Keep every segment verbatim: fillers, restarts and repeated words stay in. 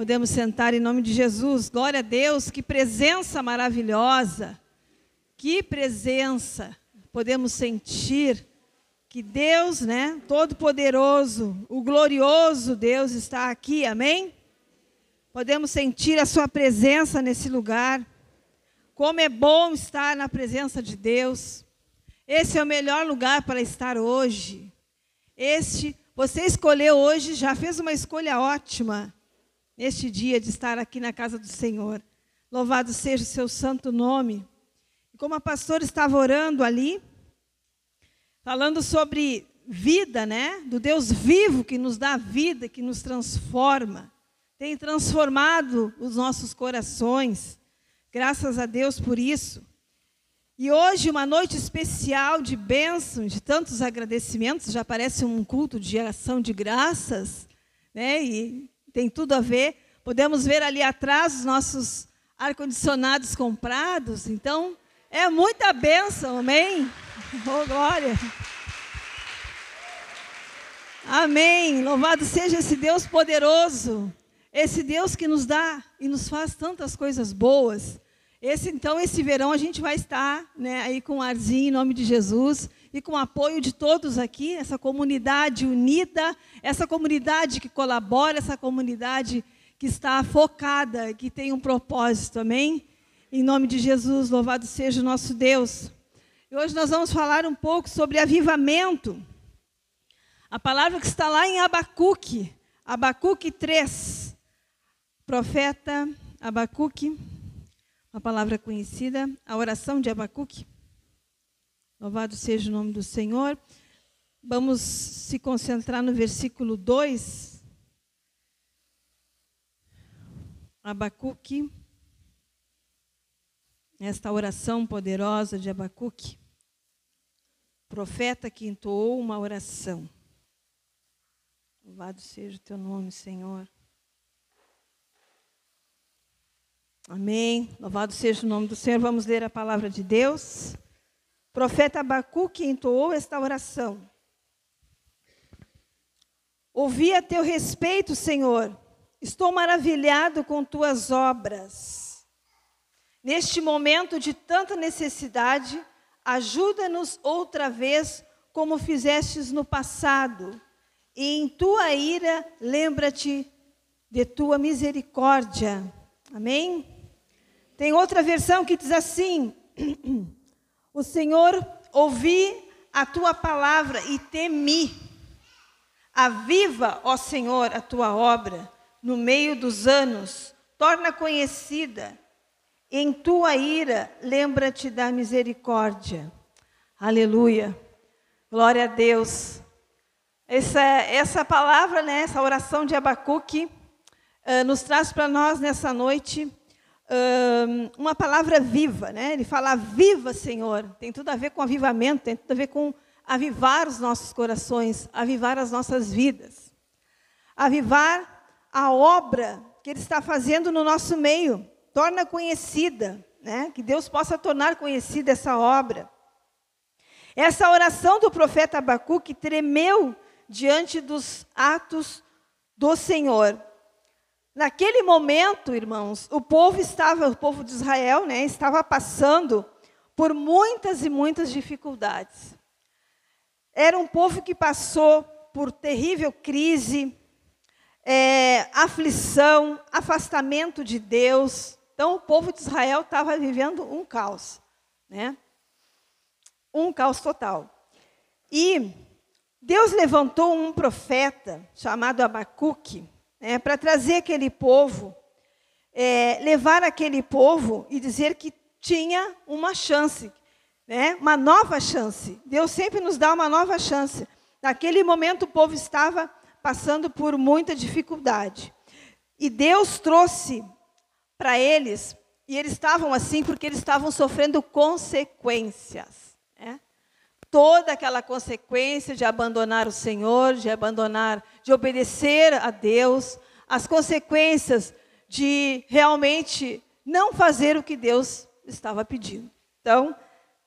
Podemos sentar em nome de Jesus. Glória a Deus, que presença maravilhosa. Que presença. Podemos sentir que Deus, né, Todo-Poderoso, o glorioso Deus está aqui, amém? Podemos sentir a sua presença nesse lugar. Como é bom estar na presença de Deus. Esse é o melhor lugar para estar hoje. Este, você escolheu hoje, já fez uma escolha ótima. Neste dia de estar aqui na casa do Senhor. Louvado seja o seu santo nome. E como a pastora estava orando ali, falando sobre vida, né? Do Deus vivo que nos dá vida, que nos transforma. Tem transformado os nossos corações. Graças a Deus por isso. E hoje uma noite especial de bênçãos, de tantos agradecimentos. Já parece um culto de ação de graças, né? E tem tudo a ver, podemos ver ali atrás os nossos ar-condicionados comprados, então é muita bênção, amém? Oh, glória! Amém, louvado seja esse Deus poderoso, esse Deus que nos dá e nos faz tantas coisas boas. Esse, então, esse verão a gente vai estar, né, aí com o arzinho em nome de Jesus e com o apoio de todos aqui, essa comunidade unida, essa comunidade que colabora, essa comunidade que está focada, que tem um propósito, amém? Em nome de Jesus, louvado seja o nosso Deus. E hoje nós vamos falar um pouco sobre avivamento. A palavra que está lá em Habacuque, Habacuque três, profeta Habacuque. Uma palavra conhecida, a oração de Habacuque. Louvado seja o nome do Senhor. Vamos se concentrar no versículo dois. Habacuque. Esta oração poderosa de Habacuque. Profeta que entoou uma oração. Louvado seja o teu nome, Senhor. Amém. Louvado seja o nome do Senhor. Vamos ler a palavra de Deus. O profeta Habacuque entoou esta oração. Ouvi a teu respeito, Senhor. Estou maravilhado com tuas obras. Neste momento de tanta necessidade, ajuda-nos outra vez como fizestes no passado. E em tua ira, lembra-te de tua misericórdia. Amém? Tem outra versão que diz assim, o Senhor, ouvi a tua palavra e temi. Aviva, ó Senhor, a tua obra no meio dos anos, torna conhecida. Em tua ira, lembra-te da misericórdia. Aleluia. Glória a Deus. Essa, essa palavra, né, essa oração de Habacuque, Uh, nos traz para nós nessa noite uh, uma palavra viva, né? Ele fala, viva, Senhor, tem tudo a ver com avivamento, tem tudo a ver com avivar os nossos corações, avivar as nossas vidas, avivar a obra que Ele está fazendo no nosso meio, torna conhecida, né? Que Deus possa tornar conhecida essa obra. Essa oração do profeta Habacuque tremeu diante dos atos do Senhor. Naquele momento, irmãos, o povo estava, o povo de Israel, né, estava passando por muitas e muitas dificuldades. Era um povo que passou por terrível crise, é, aflição, afastamento de Deus. Então, o povo de Israel estava vivendo um caos, né? Um caos total. E Deus levantou um profeta chamado Habacuque, É, para trazer aquele povo, é, levar aquele povo e dizer que tinha uma chance, né, uma nova chance. Deus sempre nos dá uma nova chance. Naquele momento o povo estava passando por muita dificuldade. E Deus trouxe para eles, e eles estavam assim porque eles estavam sofrendo consequências. Né? Toda aquela consequência de abandonar o Senhor, de abandonar, de obedecer a Deus, as consequências de realmente não fazer o que Deus estava pedindo. Então,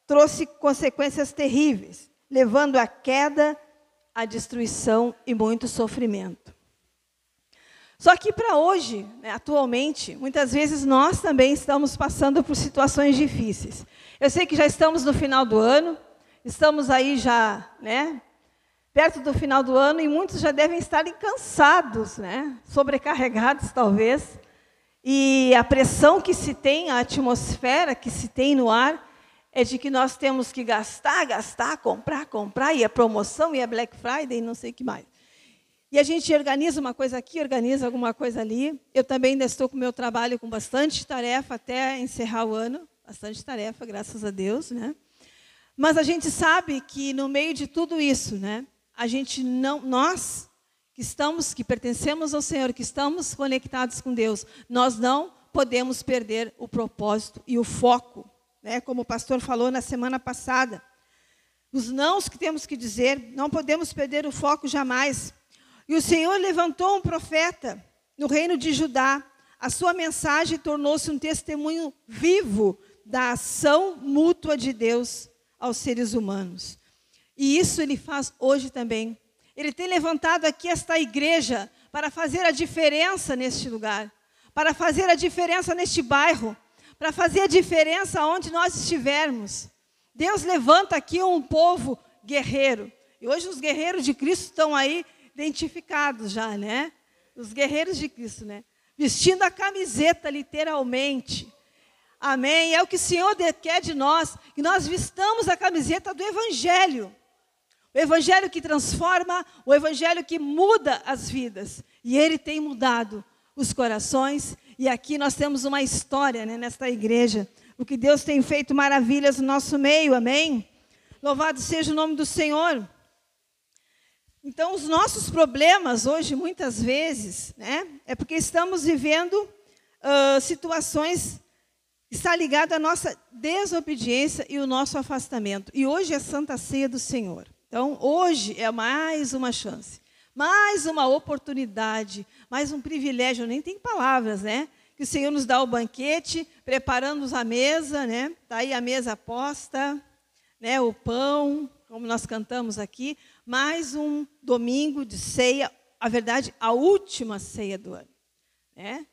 trouxe consequências terríveis, levando à queda, à destruição e muito sofrimento. Só que para hoje, né, atualmente, muitas vezes nós também estamos passando por situações difíceis. Eu sei que já estamos no final do ano, estamos aí já, né, perto do final do ano, e muitos já devem estar cansados, né, sobrecarregados talvez, e a pressão que se tem, a atmosfera que se tem no ar, é de que nós temos que gastar, gastar, comprar, comprar, e a promoção, e a Black Friday, e não sei o que mais. E a gente organiza uma coisa aqui, organiza alguma coisa ali. Eu também ainda estou com o meu trabalho com bastante tarefa até encerrar o ano, bastante tarefa, graças a Deus, né? Mas a gente sabe que no meio de tudo isso, né, a gente não, nós que estamos, que pertencemos ao Senhor, que estamos conectados com Deus, nós não podemos perder o propósito e o foco, né? Como o pastor falou na semana passada, os nãos que temos que dizer, não podemos perder o foco jamais. E o Senhor levantou um profeta no reino de Judá. A sua mensagem tornou-se um testemunho vivo da ação mútua de Deus aos seres humanos. E isso ele faz hoje também. Ele tem levantado aqui esta igreja para fazer a diferença neste lugar, para fazer a diferença neste bairro, para fazer a diferença onde nós estivermos. Deus levanta aqui um povo guerreiro. E hoje os guerreiros de Cristo estão aí identificados já, né? Os guerreiros de Cristo, né? Vestindo a camiseta, literalmente. Amém? É o que o Senhor quer de nós, que nós vistamos a camiseta do Evangelho. O Evangelho que transforma, o Evangelho que muda as vidas. E ele tem mudado os corações. E aqui nós temos uma história, né, nesta igreja. O que Deus tem feito maravilhas no nosso meio, amém? Louvado seja o nome do Senhor. Então, os nossos problemas hoje, muitas vezes, né, é porque estamos vivendo uh, situações que estão ligadas à nossa desobediência e o nosso afastamento. E hoje é a Santa Ceia do Senhor. Então, hoje é mais uma chance, mais uma oportunidade, mais um privilégio, nem tem palavras, né? Que o Senhor nos dá o banquete, preparamos a mesa, né? Está aí a mesa posta, né? O pão, como nós cantamos aqui, mais um domingo de ceia, a verdade, a última ceia do ano, né?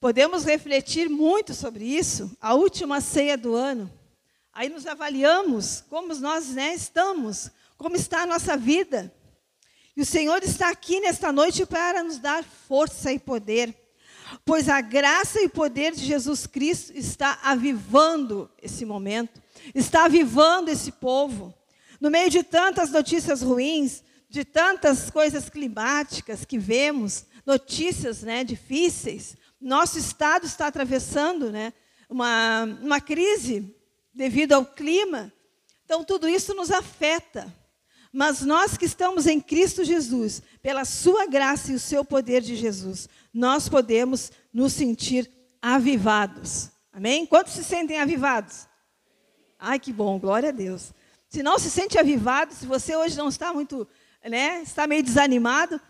Podemos refletir muito sobre isso, a última ceia do ano. Aí nos avaliamos como nós, né, estamos, como está a nossa vida. E o Senhor está aqui nesta noite para nos dar força e poder, pois a graça e o poder de Jesus Cristo está avivando esse momento, está avivando esse povo. No meio de tantas notícias ruins, de tantas coisas climáticas que vemos, notícias, né, difíceis, nosso estado está atravessando, né, uma, uma crise devido ao clima. Então, tudo isso nos afeta. Mas nós que estamos em Cristo Jesus, pela sua graça e o seu poder de Jesus, nós podemos nos sentir avivados. Amém? Quantos se sentem avivados? Ai, que bom, glória a Deus. Se não se sente avivado, se você hoje não está muito, né, está meio desanimado,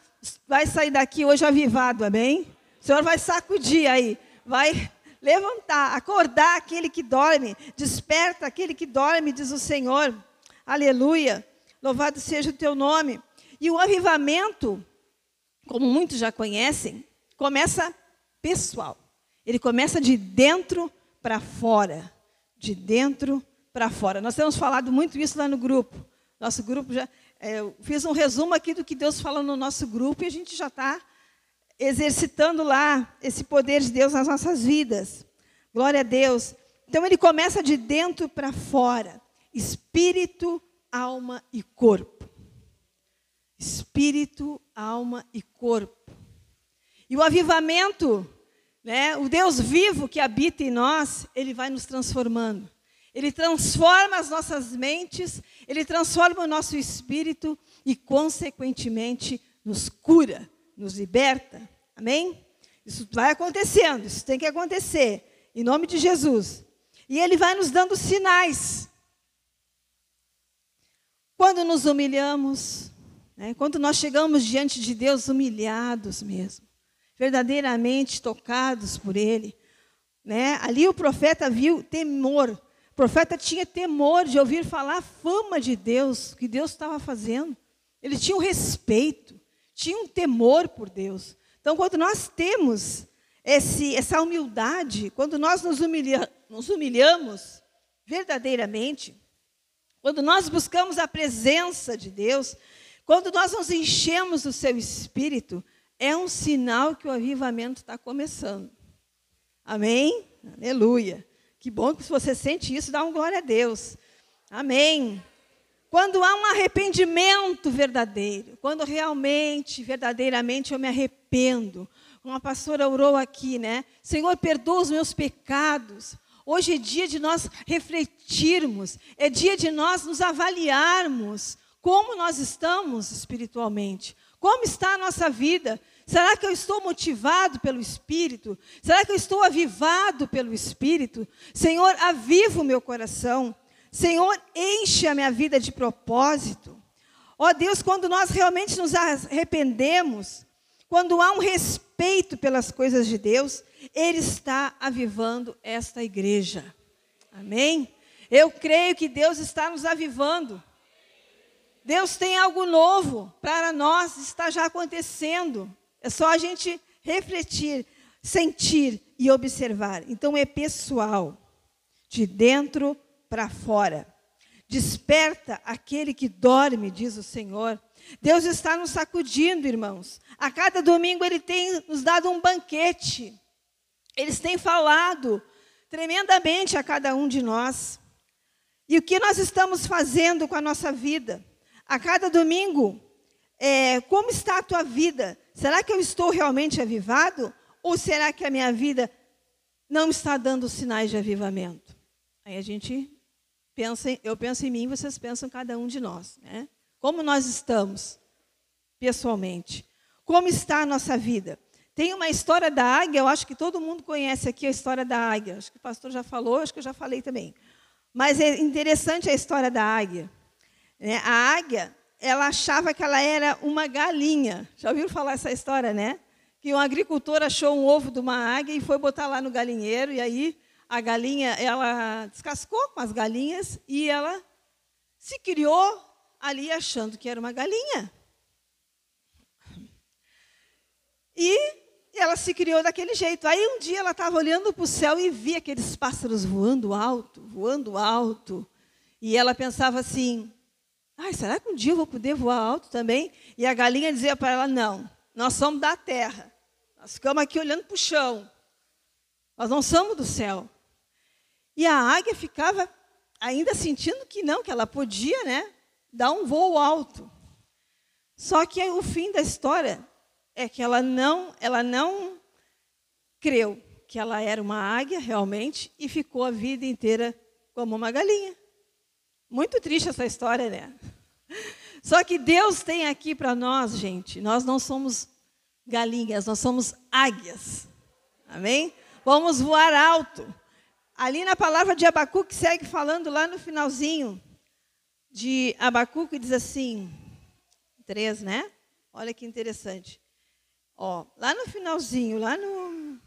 vai sair daqui hoje avivado, amém? O Senhor vai sacudir aí, vai levantar, acordar aquele que dorme, desperta aquele que dorme, diz o Senhor. Aleluia, louvado seja o teu nome. E o avivamento, como muitos já conhecem, começa pessoal. Ele começa de dentro para fora, de dentro para para fora. Nós temos falado muito isso lá no grupo. Nosso grupo já... É, eu fiz um resumo aqui do que Deus fala no nosso grupo e a gente já está exercitando lá esse poder de Deus nas nossas vidas. Glória a Deus. Então, ele começa de dentro para fora. Espírito, alma e corpo. Espírito, alma e corpo. E o avivamento, né, o Deus vivo que habita em nós, ele vai nos transformando. Ele transforma as nossas mentes, ele transforma o nosso espírito e, consequentemente, nos cura, nos liberta. Amém? Isso vai acontecendo, isso tem que acontecer, em nome de Jesus. E ele vai nos dando sinais. Quando nos humilhamos, né, quando nós chegamos diante de Deus humilhados mesmo, verdadeiramente tocados por ele, né, ali o profeta viu temor. O profeta tinha temor de ouvir falar a fama de Deus, o que Deus estava fazendo. Ele tinha um respeito, tinha um temor por Deus. Então, quando nós temos esse, essa humildade, quando nós nos, humilha, nos humilhamos verdadeiramente, quando nós buscamos a presença de Deus, quando nós nos enchemos do seu Espírito, é um sinal que o avivamento está começando. Amém? Aleluia. Que bom que se você sente isso, dá uma glória a Deus. Amém. Quando há um arrependimento verdadeiro, quando realmente, verdadeiramente eu me arrependo. Uma pastora orou aqui, né? Senhor, perdoa os meus pecados. Hoje é dia de nós refletirmos, é dia de nós nos avaliarmos como nós estamos espiritualmente, como está a nossa vida. Será que eu estou motivado pelo Espírito? Será que eu estou avivado pelo Espírito? Senhor, aviva o meu coração. Senhor, enche a minha vida de propósito. Ó Deus, quando nós realmente nos arrependemos, quando há um respeito pelas coisas de Deus, Ele está avivando esta igreja. Amém? Eu creio que Deus está nos avivando. Deus tem algo novo para nós, está já acontecendo. É só a gente refletir, sentir e observar. Então é pessoal, de dentro para fora. Desperta aquele que dorme, diz o Senhor. Deus está nos sacudindo, irmãos. A cada domingo Ele tem nos dado um banquete. Eles têm falado tremendamente a cada um de nós. E o que nós estamos fazendo com a nossa vida? A cada domingo, é, como está a tua vida? Será que eu estou realmente avivado? Ou será que a minha vida não está dando sinais de avivamento? Aí a gente pensa, em, eu penso em mim, vocês pensam cada um de nós, né? Como nós estamos, pessoalmente? Como está a nossa vida? Tem uma história da águia, eu acho que todo mundo conhece aqui a história da águia. Acho que o pastor já falou, acho que eu já falei também. Mas é interessante a história da águia. Né? A águia, ela achava que ela era uma galinha. Já ouviram falar essa história, né? Que um agricultor achou um ovo de uma águia e foi botar lá no galinheiro, e aí a galinha, ela descascou com as galinhas, e ela se criou ali achando que era uma galinha. E ela se criou daquele jeito. Aí um dia ela estava olhando para o céu e via aqueles pássaros voando alto, voando alto. E ela pensava assim, ai, será que um dia eu vou poder voar alto também? E a galinha dizia para ela, não, nós somos da terra. Nós ficamos aqui olhando para o chão. Nós não somos do céu. E a águia ficava ainda sentindo que não, que ela podia, né, dar um voo alto. Só que aí, o fim da história é que ela não, ela não creu que ela era uma águia realmente e ficou a vida inteira como uma galinha. Muito triste essa história, né? Só que Deus tem aqui para nós, gente, nós não somos galinhas, nós somos águias. Amém? Vamos voar alto. Ali na palavra de Habacuque, segue falando lá no finalzinho de Habacuque, diz assim, três, né? Olha que interessante. Ó, lá no finalzinho, lá no,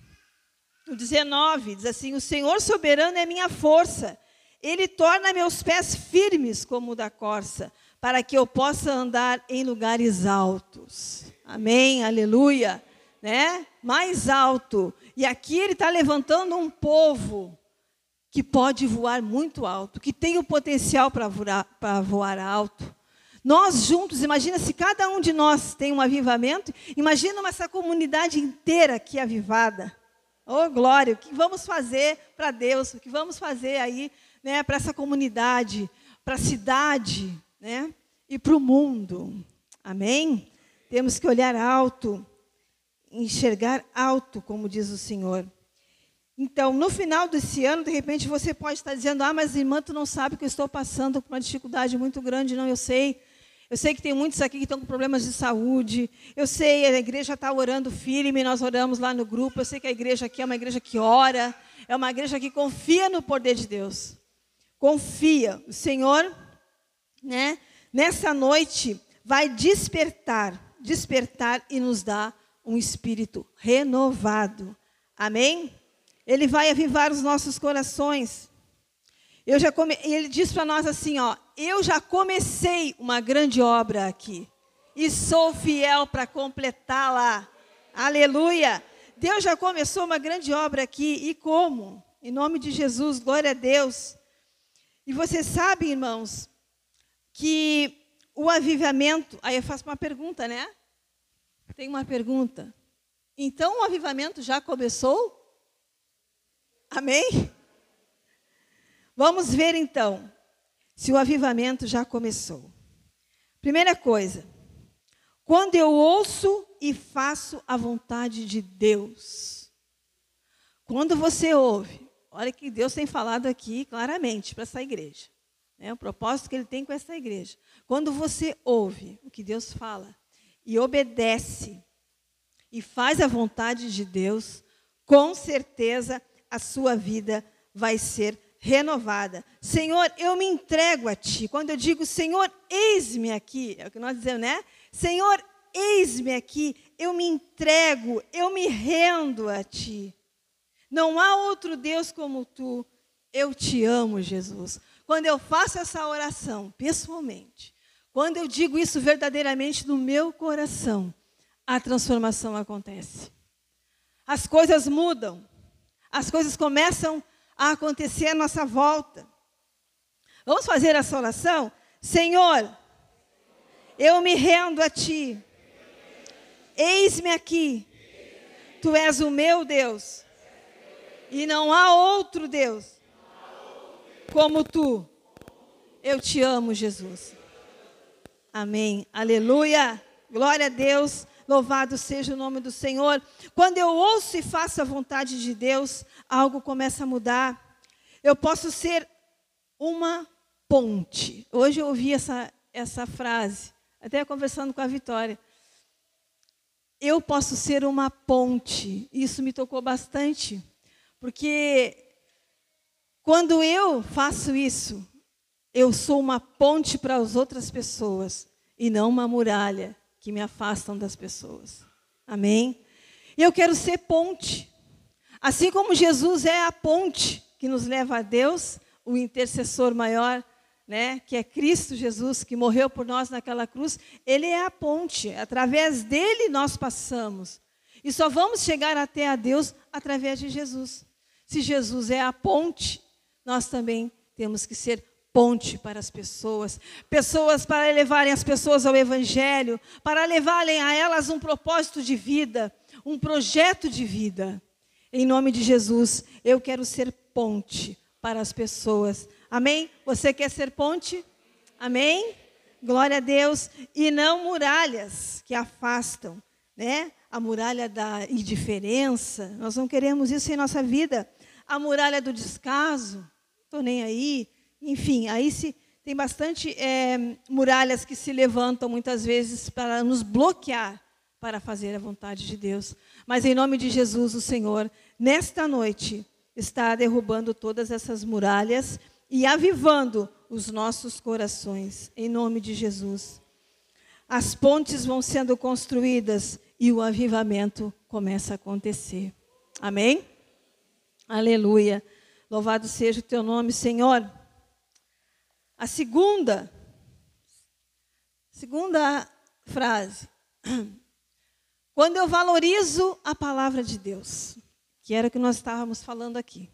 no dezenove, diz assim, o Senhor soberano é minha força. Ele torna meus pés firmes como o da corça, para que eu possa andar em lugares altos. Amém, aleluia. Né? Mais alto. E aqui ele está levantando um povo que pode voar muito alto, que tem o potencial para voar, para voar alto. Nós juntos, imagina se cada um de nós tem um avivamento, imagina essa comunidade inteira aqui avivada. Oh, glória, o que vamos fazer para Deus, o que vamos fazer aí, né, para essa comunidade, para a cidade, né, e para o mundo. Amém? Temos que olhar alto, enxergar alto, como diz o Senhor. Então, no final desse ano, de repente, você pode estar dizendo, ah, mas irmã, tu não sabe que eu estou passando por uma dificuldade muito grande. Não, eu sei. Eu sei que tem muitos aqui que estão com problemas de saúde. Eu sei, a igreja está orando firme, nós oramos lá no grupo. Eu sei que a igreja aqui é uma igreja que ora, é uma igreja que confia no poder de Deus. Confia. O Senhor, né, nessa noite, vai despertar, despertar e nos dar um espírito renovado. Amém? Ele vai avivar os nossos corações. Eu já come... Ele diz para nós assim, ó, eu já comecei uma grande obra aqui e sou fiel para completá-la. Aleluia! Deus já começou uma grande obra aqui, e como? Em nome de Jesus, glória a Deus. E você sabe, irmãos, que o avivamento... Aí eu faço uma pergunta, né? Tem uma pergunta. Então, o avivamento já começou? Amém? Vamos ver, então, se o avivamento já começou. Primeira coisa, quando eu ouço e faço a vontade de Deus. Quando você ouve, olha que Deus tem falado aqui claramente para essa igreja, né? O propósito que Ele tem com essa igreja. Quando você ouve o que Deus fala e obedece e faz a vontade de Deus, com certeza a sua vida vai ser renovada. Senhor, eu me entrego a Ti. Quando eu digo, Senhor, eis-me aqui, é o que nós dizemos, né? Senhor, eis-me aqui, eu me entrego, eu me rendo a Ti. Não há outro Deus como Tu. Eu Te amo, Jesus. Quando eu faço essa oração, pessoalmente, quando eu digo isso verdadeiramente no meu coração, a transformação acontece. As coisas mudam. As coisas começam a acontecer à nossa volta. Vamos fazer essa oração? Senhor, eu me rendo a Ti. Eis-me aqui. Tu és o meu Deus. E não há outro Deus como Tu. Eu Te amo, Jesus. Amém. Aleluia. Glória a Deus. Louvado seja o nome do Senhor. Quando eu ouço e faço a vontade de Deus, algo começa a mudar. Eu posso ser uma ponte. Hoje eu ouvi essa, essa frase, até conversando com a Vitória. Eu posso ser uma ponte. Isso me tocou bastante, porque quando eu faço isso, eu sou uma ponte para as outras pessoas e não uma muralha que me afastam das pessoas. Amém? E eu quero ser ponte. Assim como Jesus é a ponte que nos leva a Deus, o intercessor maior, né, que é Cristo Jesus, que morreu por nós naquela cruz, Ele é a ponte. Através dEle nós passamos. E só vamos chegar até a Deus através de Jesus. Se Jesus é a ponte, nós também temos que ser ponte. Ponte para as pessoas, pessoas para levarem as pessoas ao Evangelho, para levarem a elas um propósito de vida, um projeto de vida. Em nome de Jesus, eu quero ser ponte para as pessoas. Amém? Você quer ser ponte? Amém? Glória a Deus. E não muralhas que afastam, né? A muralha da indiferença, nós não queremos isso em nossa vida. A muralha do descaso, não estou nem aí. Enfim, aí se, tem bastante é, muralhas que se levantam muitas vezes para nos bloquear para fazer a vontade de Deus. Mas em nome de Jesus, o Senhor, nesta noite, está derrubando todas essas muralhas e avivando os nossos corações. Em nome de Jesus. As pontes vão sendo construídas e o avivamento começa a acontecer. Amém? Aleluia. Louvado seja o Teu nome, Senhor. A segunda, segunda frase, quando eu valorizo a palavra de Deus, que era o que nós estávamos falando aqui.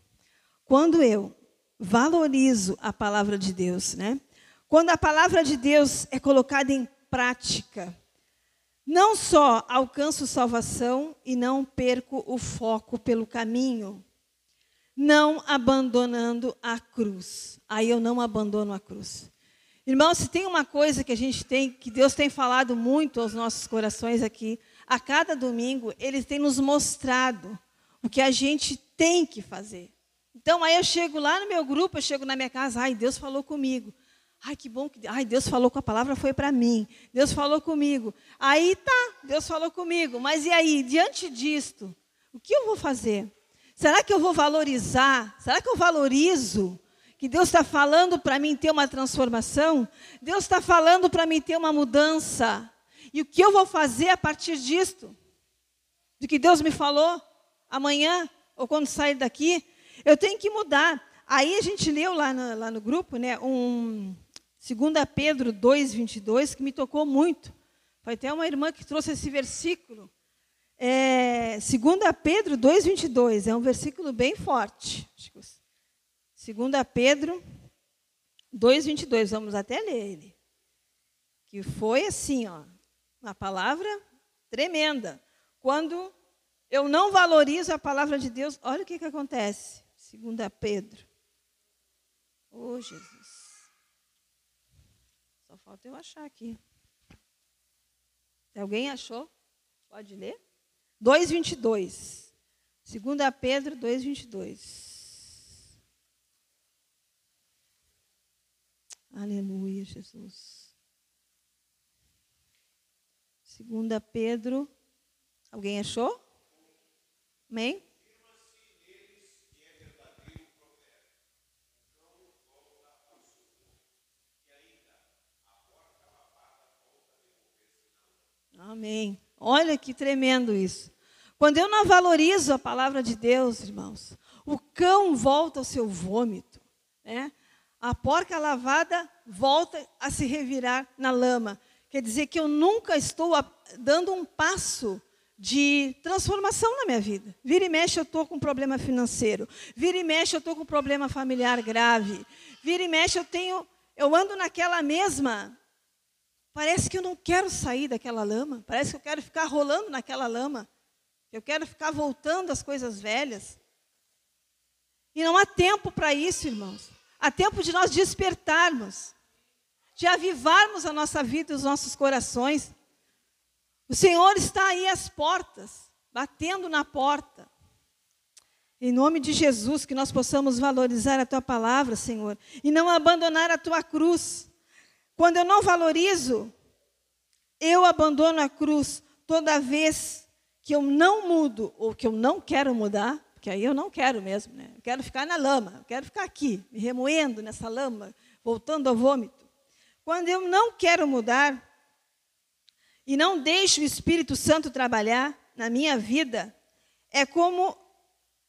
Quando eu valorizo a palavra de Deus, né? Quando a palavra de Deus é colocada em prática, não só alcanço salvação e não perco o foco pelo caminho, não abandonando a cruz. Aí eu não abandono a cruz. Irmãos, se tem uma coisa que a gente tem, que Deus tem falado muito aos nossos corações aqui, a cada domingo, Ele tem nos mostrado o que a gente tem que fazer. Então, aí eu chego lá no meu grupo, eu chego na minha casa, ai, Deus falou comigo. Ai, que bom que ai, Deus falou com a palavra, foi para mim. Deus falou comigo. Aí tá, Deus falou comigo. Mas e aí, diante disto, o que eu vou fazer? Será que eu vou valorizar? Será que eu valorizo que Deus está falando para mim ter uma transformação? Deus está falando para mim ter uma mudança. E o que eu vou fazer a partir disto? Do que Deus me falou amanhã ou quando sair daqui? Eu tenho que mudar. Aí a gente leu lá no, lá no grupo, né, um Segunda Pedro dois, vinte e dois, que me tocou muito. Foi até uma irmã que trouxe esse versículo. É, Segunda Pedro dois, vinte e dois, é um versículo bem forte. Segunda Pedro dois, vinte e dois, vamos até ler ele. Que foi assim, ó, uma palavra tremenda. Quando eu não valorizo a palavra de Deus, olha o que, que acontece. Segunda Pedro. Oh, Jesus. Só falta eu achar aqui. Alguém achou? Pode ler? dois, vinte e dois. Segunda Pedro dois, vinte e dois. Aleluia, Jesus. Segunda Pedro. Alguém achou? Amém? Amém. Olha que tremendo isso. Quando eu não valorizo a palavra de Deus, irmãos, o cão volta ao seu vômito, né? A porca lavada volta a se revirar na lama. Quer dizer que eu nunca estou dando um passo de transformação na minha vida. Vira e mexe, eu estou com um problema financeiro. Vira e mexe, eu estou com um problema familiar grave. Vira e mexe, eu tenho, eu ando naquela mesma... Parece que eu não quero sair daquela lama. Parece que eu quero ficar rolando naquela lama. Eu quero ficar voltando às coisas velhas. E não há tempo para isso, irmãos. Há tempo de nós despertarmos, de avivarmos a nossa vida e os nossos corações. O Senhor está aí às portas, batendo na porta. Em nome de Jesus, que nós possamos valorizar a Tua palavra, Senhor, e não abandonar a Tua cruz. Quando eu não valorizo, eu abandono a cruz. Toda vez que eu não mudo, ou que eu não quero mudar, porque aí eu não quero mesmo, né? Eu quero ficar na lama, eu quero ficar aqui, me remoendo nessa lama, voltando ao vômito. Quando eu não quero mudar e não deixo o Espírito Santo trabalhar na minha vida, é como,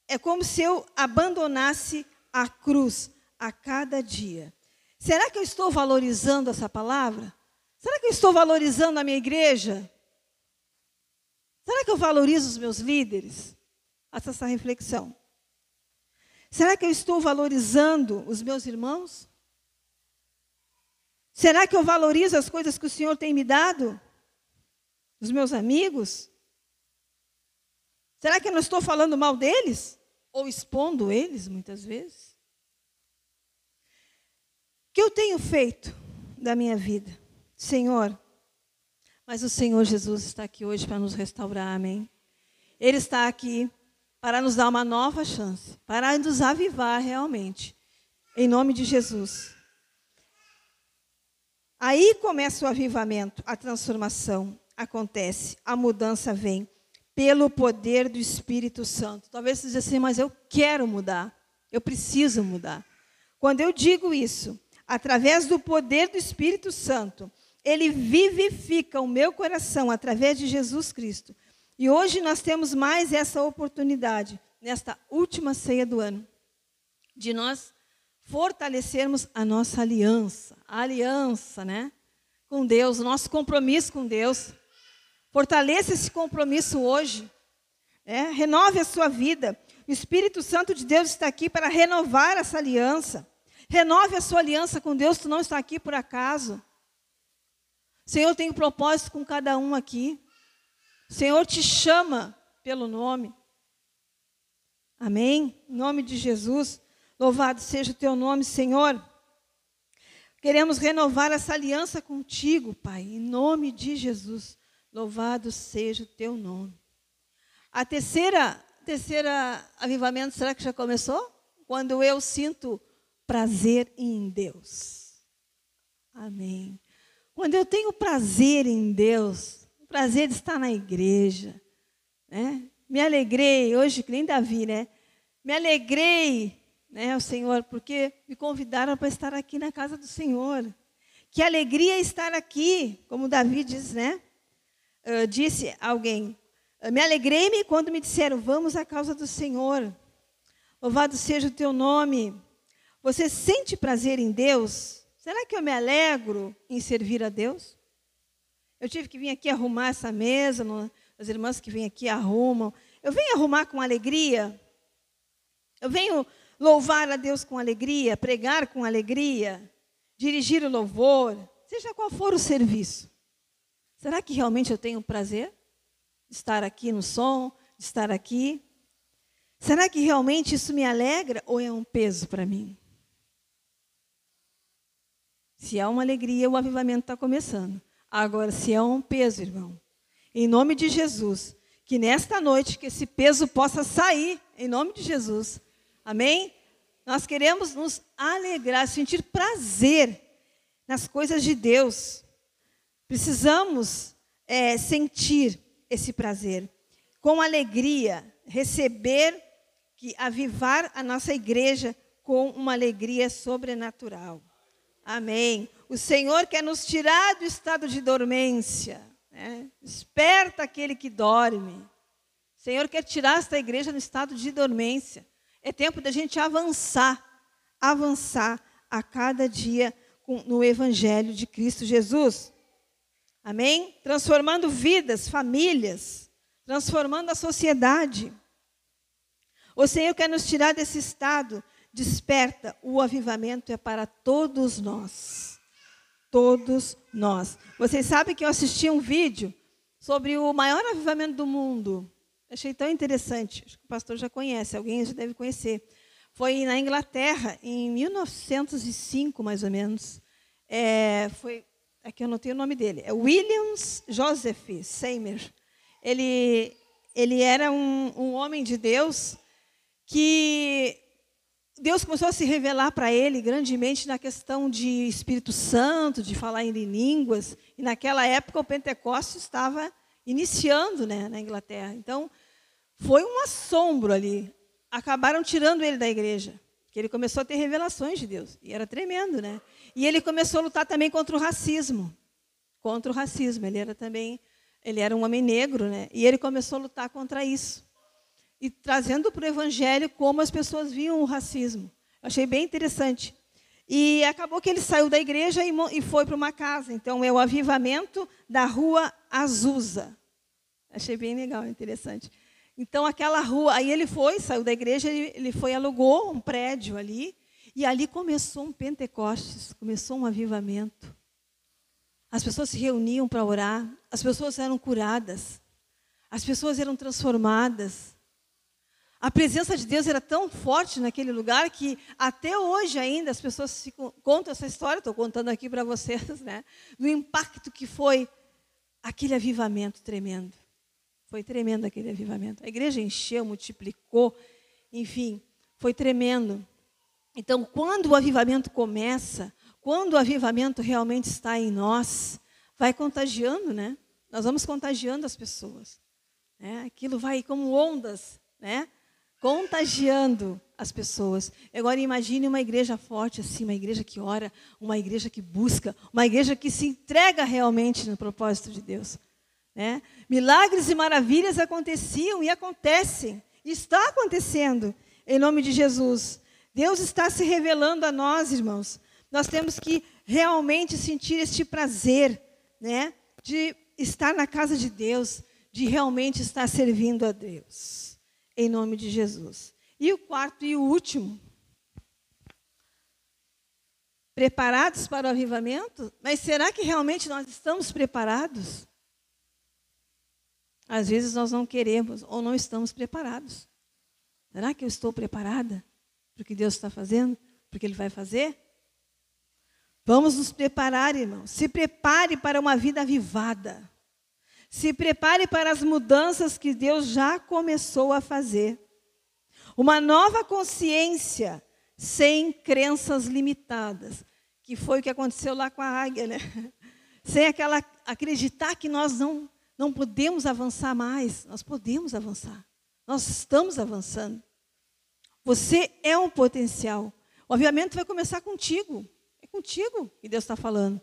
é como se eu abandonasse a cruz a cada dia. Será que eu estou valorizando essa palavra? Será que eu estou valorizando a minha igreja? Será que eu valorizo os meus líderes? Faça essa reflexão. Será que eu estou valorizando os meus irmãos? Será que eu valorizo as coisas que o Senhor tem me dado? Os meus amigos? Será que eu não estou falando mal deles? Ou expondo eles, muitas vezes? O que eu tenho feito da minha vida, Senhor? Mas o Senhor Jesus está aqui hoje para nos restaurar, amém? Ele está aqui para nos dar uma nova chance, para nos avivar realmente, em nome de Jesus. Aí começa o avivamento, a transformação acontece, a mudança vem pelo poder do Espírito Santo. Talvez você diga assim, mas eu quero mudar, eu preciso mudar. Quando eu digo isso, através do poder do Espírito Santo, Ele vivifica o meu coração através de Jesus Cristo. E hoje nós temos mais essa oportunidade, nesta última ceia do ano, de nós fortalecermos a nossa aliança, a aliança, né, com Deus, o nosso compromisso com Deus. Fortaleça esse compromisso hoje, né, renove a sua vida. O Espírito Santo de Deus está aqui para renovar essa aliança. Renove a sua aliança com Deus, tu não está aqui por acaso. O Senhor tem um propósito com cada um aqui. O Senhor te chama pelo nome. Amém? Em nome de Jesus, louvado seja o teu nome, Senhor. Queremos renovar essa aliança contigo, Pai. Em nome de Jesus, louvado seja o teu nome. A terceira, terceira avivamento, será que já começou? Quando eu sinto... prazer em Deus. Amém. Quando eu tenho prazer em Deus, o prazer de estar na igreja, né? Me alegrei, hoje que nem Davi, né? Me alegrei, né, o Senhor, porque me convidaram para estar aqui na casa do Senhor. Que alegria estar aqui, como Davi diz, né? Uh, disse alguém, me alegrei-me quando me disseram, vamos à causa do Senhor. Louvado seja o teu nome. Você sente prazer em Deus? Será que eu me alegro em servir a Deus? Eu tive que vir aqui arrumar essa mesa, nós as irmãs que vêm aqui arrumam. Eu venho arrumar com alegria. Eu venho louvar a Deus com alegria, pregar com alegria, dirigir o louvor, seja qual for o serviço. Será que realmente eu tenho prazer de estar aqui no som, de estar aqui? Será que realmente isso me alegra ou é um peso para mim? Se é uma alegria, o avivamento está começando. Agora, se é um peso, irmão, em nome de Jesus, que nesta noite, que esse peso possa sair, em nome de Jesus. Amém? Nós queremos nos alegrar, sentir prazer nas coisas de Deus. Precisamos é, sentir esse prazer, com alegria, receber, que avivar a nossa igreja com uma alegria sobrenatural. Amém. O Senhor quer nos tirar do estado de dormência, né? Desperta aquele que dorme. O Senhor quer tirar esta igreja do estado de dormência. É tempo da gente avançar, avançar a cada dia com, no Evangelho de Cristo Jesus. Amém? Transformando vidas, famílias, transformando a sociedade. O Senhor quer nos tirar desse estado. Desperta, o avivamento é para todos nós. Todos nós. Vocês sabem que eu assisti um vídeo sobre o maior avivamento do mundo. Achei tão interessante. Acho que o pastor já conhece, alguém já deve conhecer. Foi na Inglaterra, em mil novecentos e cinco, mais ou menos. É, foi, aqui eu anotei o nome dele. É William Joseph Seymour. Ele, ele era um, um homem de Deus que... Deus começou a se revelar para ele grandemente na questão de Espírito Santo, de falar em línguas. E naquela época o Pentecostes estava iniciando, né, na Inglaterra. Então, foi um assombro ali. Acabaram tirando ele da igreja, porque ele começou a ter revelações de Deus. E era tremendo, né? E ele começou a lutar também contra o racismo. Contra o racismo. Ele era também, ele era um homem negro, né? E ele começou a lutar contra isso. E trazendo para o Evangelho como as pessoas viam o racismo. Eu achei bem interessante. E acabou que ele saiu da igreja e, e foi para uma casa. Então, é o avivamento da rua Azusa. Achei bem legal, interessante. Então, aquela rua... Aí ele foi, saiu da igreja, ele, ele foi, alugou um prédio ali. E ali começou um Pentecostes, começou um avivamento. As pessoas se reuniam para orar. As pessoas eram curadas. As pessoas eram transformadas. A presença de Deus era tão forte naquele lugar que até hoje ainda as pessoas ficam, contam essa história, estou contando aqui para vocês, né? Do impacto que foi aquele avivamento tremendo. Foi tremendo aquele avivamento. A igreja encheu, multiplicou, enfim, foi tremendo. Então, quando o avivamento começa, quando o avivamento realmente está em nós, vai contagiando, né? Nós vamos contagiando as pessoas, né? Aquilo vai como ondas, né? Contagiando as pessoas. Agora imagine uma igreja forte assim, uma igreja que ora, uma igreja que busca, uma igreja que se entrega realmente no propósito de Deus, né? Milagres e maravilhas aconteciam e acontecem, está acontecendo, em nome de Jesus. Deus está se revelando a nós, irmãos. Nós temos que realmente sentir este prazer, né? De estar na casa de Deus, de realmente estar servindo a Deus. Em nome de Jesus. E o quarto e o último. Preparados para o avivamento? Mas será que realmente nós estamos preparados? Às vezes nós não queremos ou não estamos preparados. Será que eu estou preparada para o que Deus está fazendo? Para o que Ele vai fazer? Vamos nos preparar, irmãos. Se prepare para uma vida avivada. Se prepare para as mudanças que Deus já começou a fazer. Uma nova consciência sem crenças limitadas, que foi o que aconteceu lá com a águia, né? Sem aquela acreditar que nós não, não podemos avançar mais. Nós podemos avançar. Nós estamos avançando. Você é um potencial. O avivamento vai começar contigo. É contigo que Deus está falando.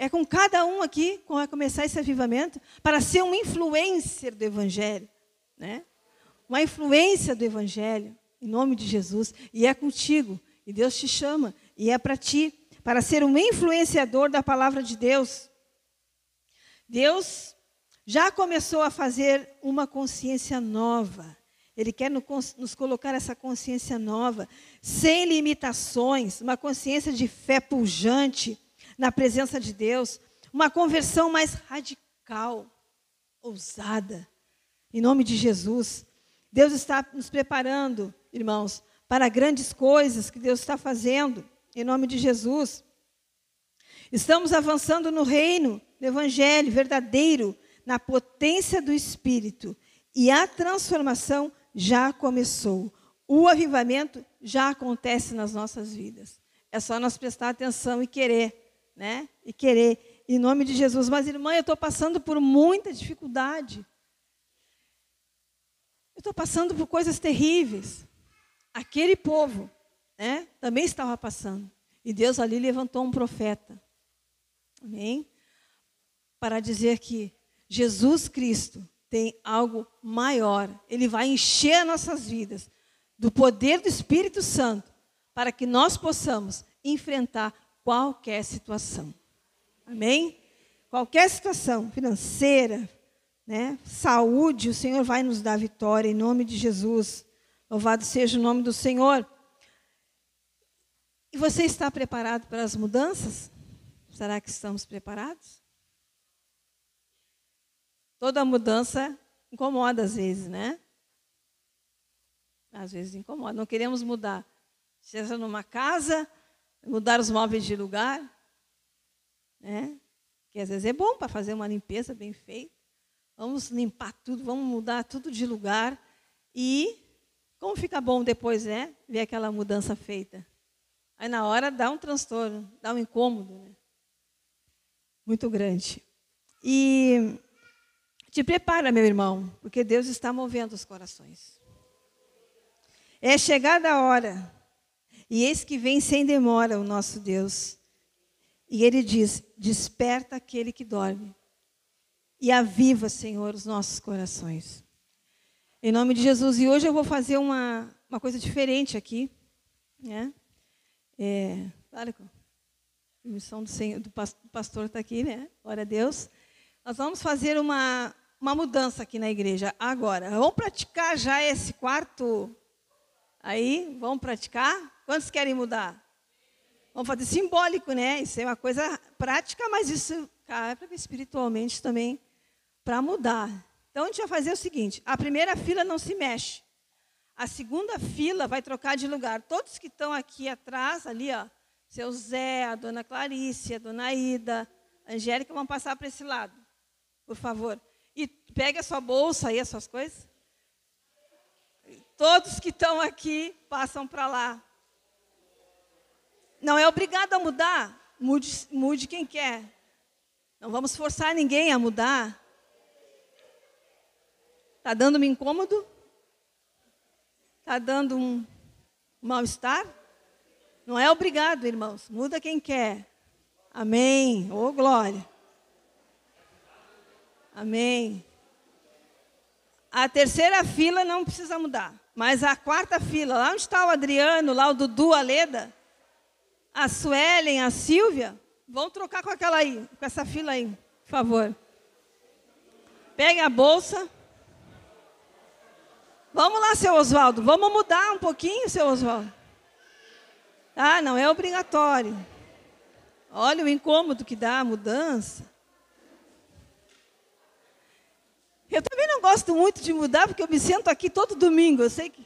É com cada um aqui que vai começar esse avivamento para ser um influencer do Evangelho, né? Uma influência do Evangelho, em nome de Jesus. E é contigo, e Deus te chama, e é para ti, para ser um influenciador da palavra de Deus. Deus já começou a fazer uma consciência nova. Ele quer nos colocar essa consciência nova, sem limitações, uma consciência de fé pujante na presença de Deus, uma conversão mais radical, ousada, em nome de Jesus. Deus está nos preparando, irmãos, para grandes coisas que Deus está fazendo, em nome de Jesus. Estamos avançando no reino do Evangelho verdadeiro, na potência do Espírito, e a transformação já começou. O avivamento já acontece nas nossas vidas. É só nós prestar atenção e querer, né? E querer, em nome de Jesus. Mas, irmã, eu estou passando por muita dificuldade. Eu estou passando por coisas terríveis. Aquele povo, né, também estava passando. E Deus ali levantou um profeta. Amém? Para dizer que Jesus Cristo tem algo maior. Ele vai encher nossas vidas do poder do Espírito Santo para que nós possamos enfrentar qualquer situação. Amém? Qualquer situação financeira, né? Saúde, o Senhor vai nos dar vitória em nome de Jesus. Louvado seja o nome do Senhor. E você está preparado para as mudanças? Será que estamos preparados? Toda mudança incomoda às vezes, né? Às vezes incomoda. Não queremos mudar. Seja numa casa, mudar os móveis de lugar, né? Que às vezes é bom para fazer uma limpeza bem feita. Vamos limpar tudo, vamos mudar tudo de lugar. E como fica bom depois, né? Ver aquela mudança feita. Aí na hora dá um transtorno, dá um incômodo, né? Muito grande. E te prepara, meu irmão, porque Deus está movendo os corações. É chegada a hora, e eis que vem sem demora o nosso Deus. E Ele diz, desperta aquele que dorme, e aviva, Senhor, os nossos corações. Em nome de Jesus. E hoje eu vou fazer uma, uma coisa diferente aqui, né? É, claro que a missão do, Senhor, do pastor está aqui, né? Glória a Deus. Nós vamos fazer uma, uma mudança aqui na igreja agora. Vamos praticar já esse quarto aí? Vamos praticar? Quantos querem mudar? Vamos fazer simbólico, né? Isso é uma coisa prática, mas isso cara, espiritualmente também para mudar. Então, a gente vai fazer o seguinte. A primeira fila não se mexe. A segunda fila vai trocar de lugar. Todos que estão aqui atrás, ali, ó, seu Zé, a dona Clarice, a dona Ida, a Angélica, vão passar para esse lado. Por favor. E pegue a sua bolsa aí, as suas coisas. Todos que estão aqui passam para lá. Não é obrigado a mudar. Mude, mude quem quer. Não vamos forçar ninguém a mudar. Está dando-me incômodo? Está dando um mal-estar? Não é obrigado, irmãos. Muda quem quer. Amém. Ô, glória. Amém. A terceira fila não precisa mudar, mas a quarta fila, lá onde está o Adriano, lá o Dudu, a Leda, a Suelen, a Silvia, vão trocar com aquela aí, com essa fila aí, por favor. Peguem a bolsa. Vamos lá, seu Oswaldo, vamos mudar um pouquinho, seu Oswaldo. Ah, não é obrigatório. Olha o incômodo que dá a mudança. Eu também não gosto muito de mudar, porque eu me sento aqui todo domingo. Eu sei que...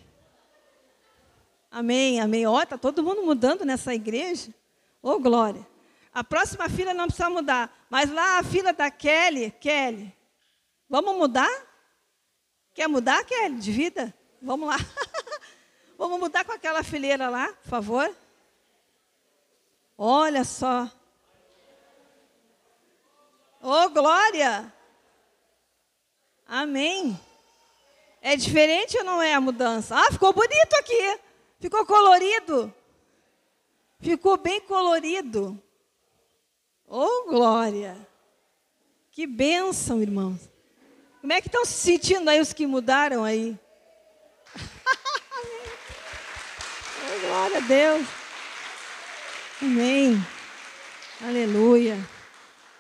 Amém, amém. Ó, está todo mundo mudando nessa igreja. Ô, glória. A próxima fila não precisa mudar. Mas lá a fila da Kelly. Kelly, vamos mudar? Quer mudar, Kelly, de vida? Vamos lá. Vamos mudar com aquela fileira lá, por favor. Olha só. Ô, glória. Amém. É diferente ou não é a mudança? Ah, ficou bonito aqui. Ficou colorido. Ficou bem colorido. Oh, glória. Que bênção, irmãos. Como é que estão se sentindo aí os que mudaram aí? Oh, glória a Deus. Amém. Aleluia.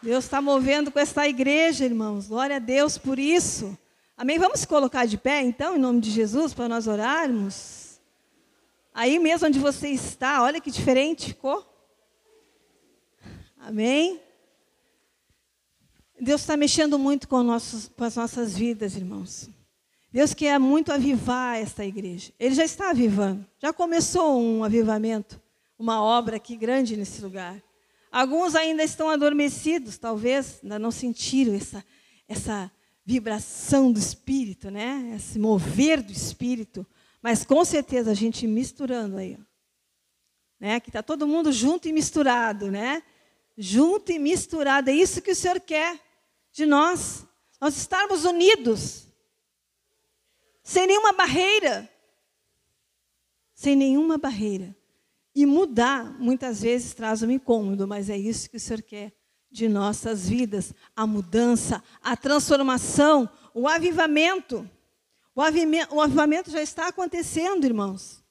Deus está movendo com essa igreja, irmãos. Glória a Deus por isso. Amém? Vamos colocar de pé, então, em nome de Jesus, para nós orarmos. Aí mesmo onde você está, olha que diferente ficou. Amém? Deus está mexendo muito com, nossos, com as nossas vidas, irmãos. Deus quer muito avivar esta igreja. Ele já está avivando. Já começou um avivamento, uma obra aqui grande nesse lugar. Alguns ainda estão adormecidos, talvez, ainda não sentiram essa, essa vibração do Espírito, né? Esse mover do Espírito. Mas, com certeza, a gente misturando aí. Ó. Né? Aqui está todo mundo junto e misturado, né? Junto e misturado. É isso que o Senhor quer de nós. Nós estarmos unidos. Sem nenhuma barreira. Sem nenhuma barreira. E mudar, muitas vezes, traz um incômodo, mas é isso que o Senhor quer de nossas vidas. A mudança, a transformação, o avivamento. O avivamento, o avivamento já está acontecendo, irmãos.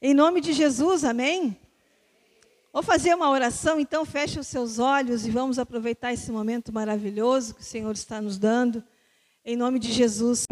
Em nome de Jesus, amém? Vou fazer uma oração, então feche os seus olhos e vamos aproveitar esse momento maravilhoso que o Senhor está nos dando. Em nome de Jesus.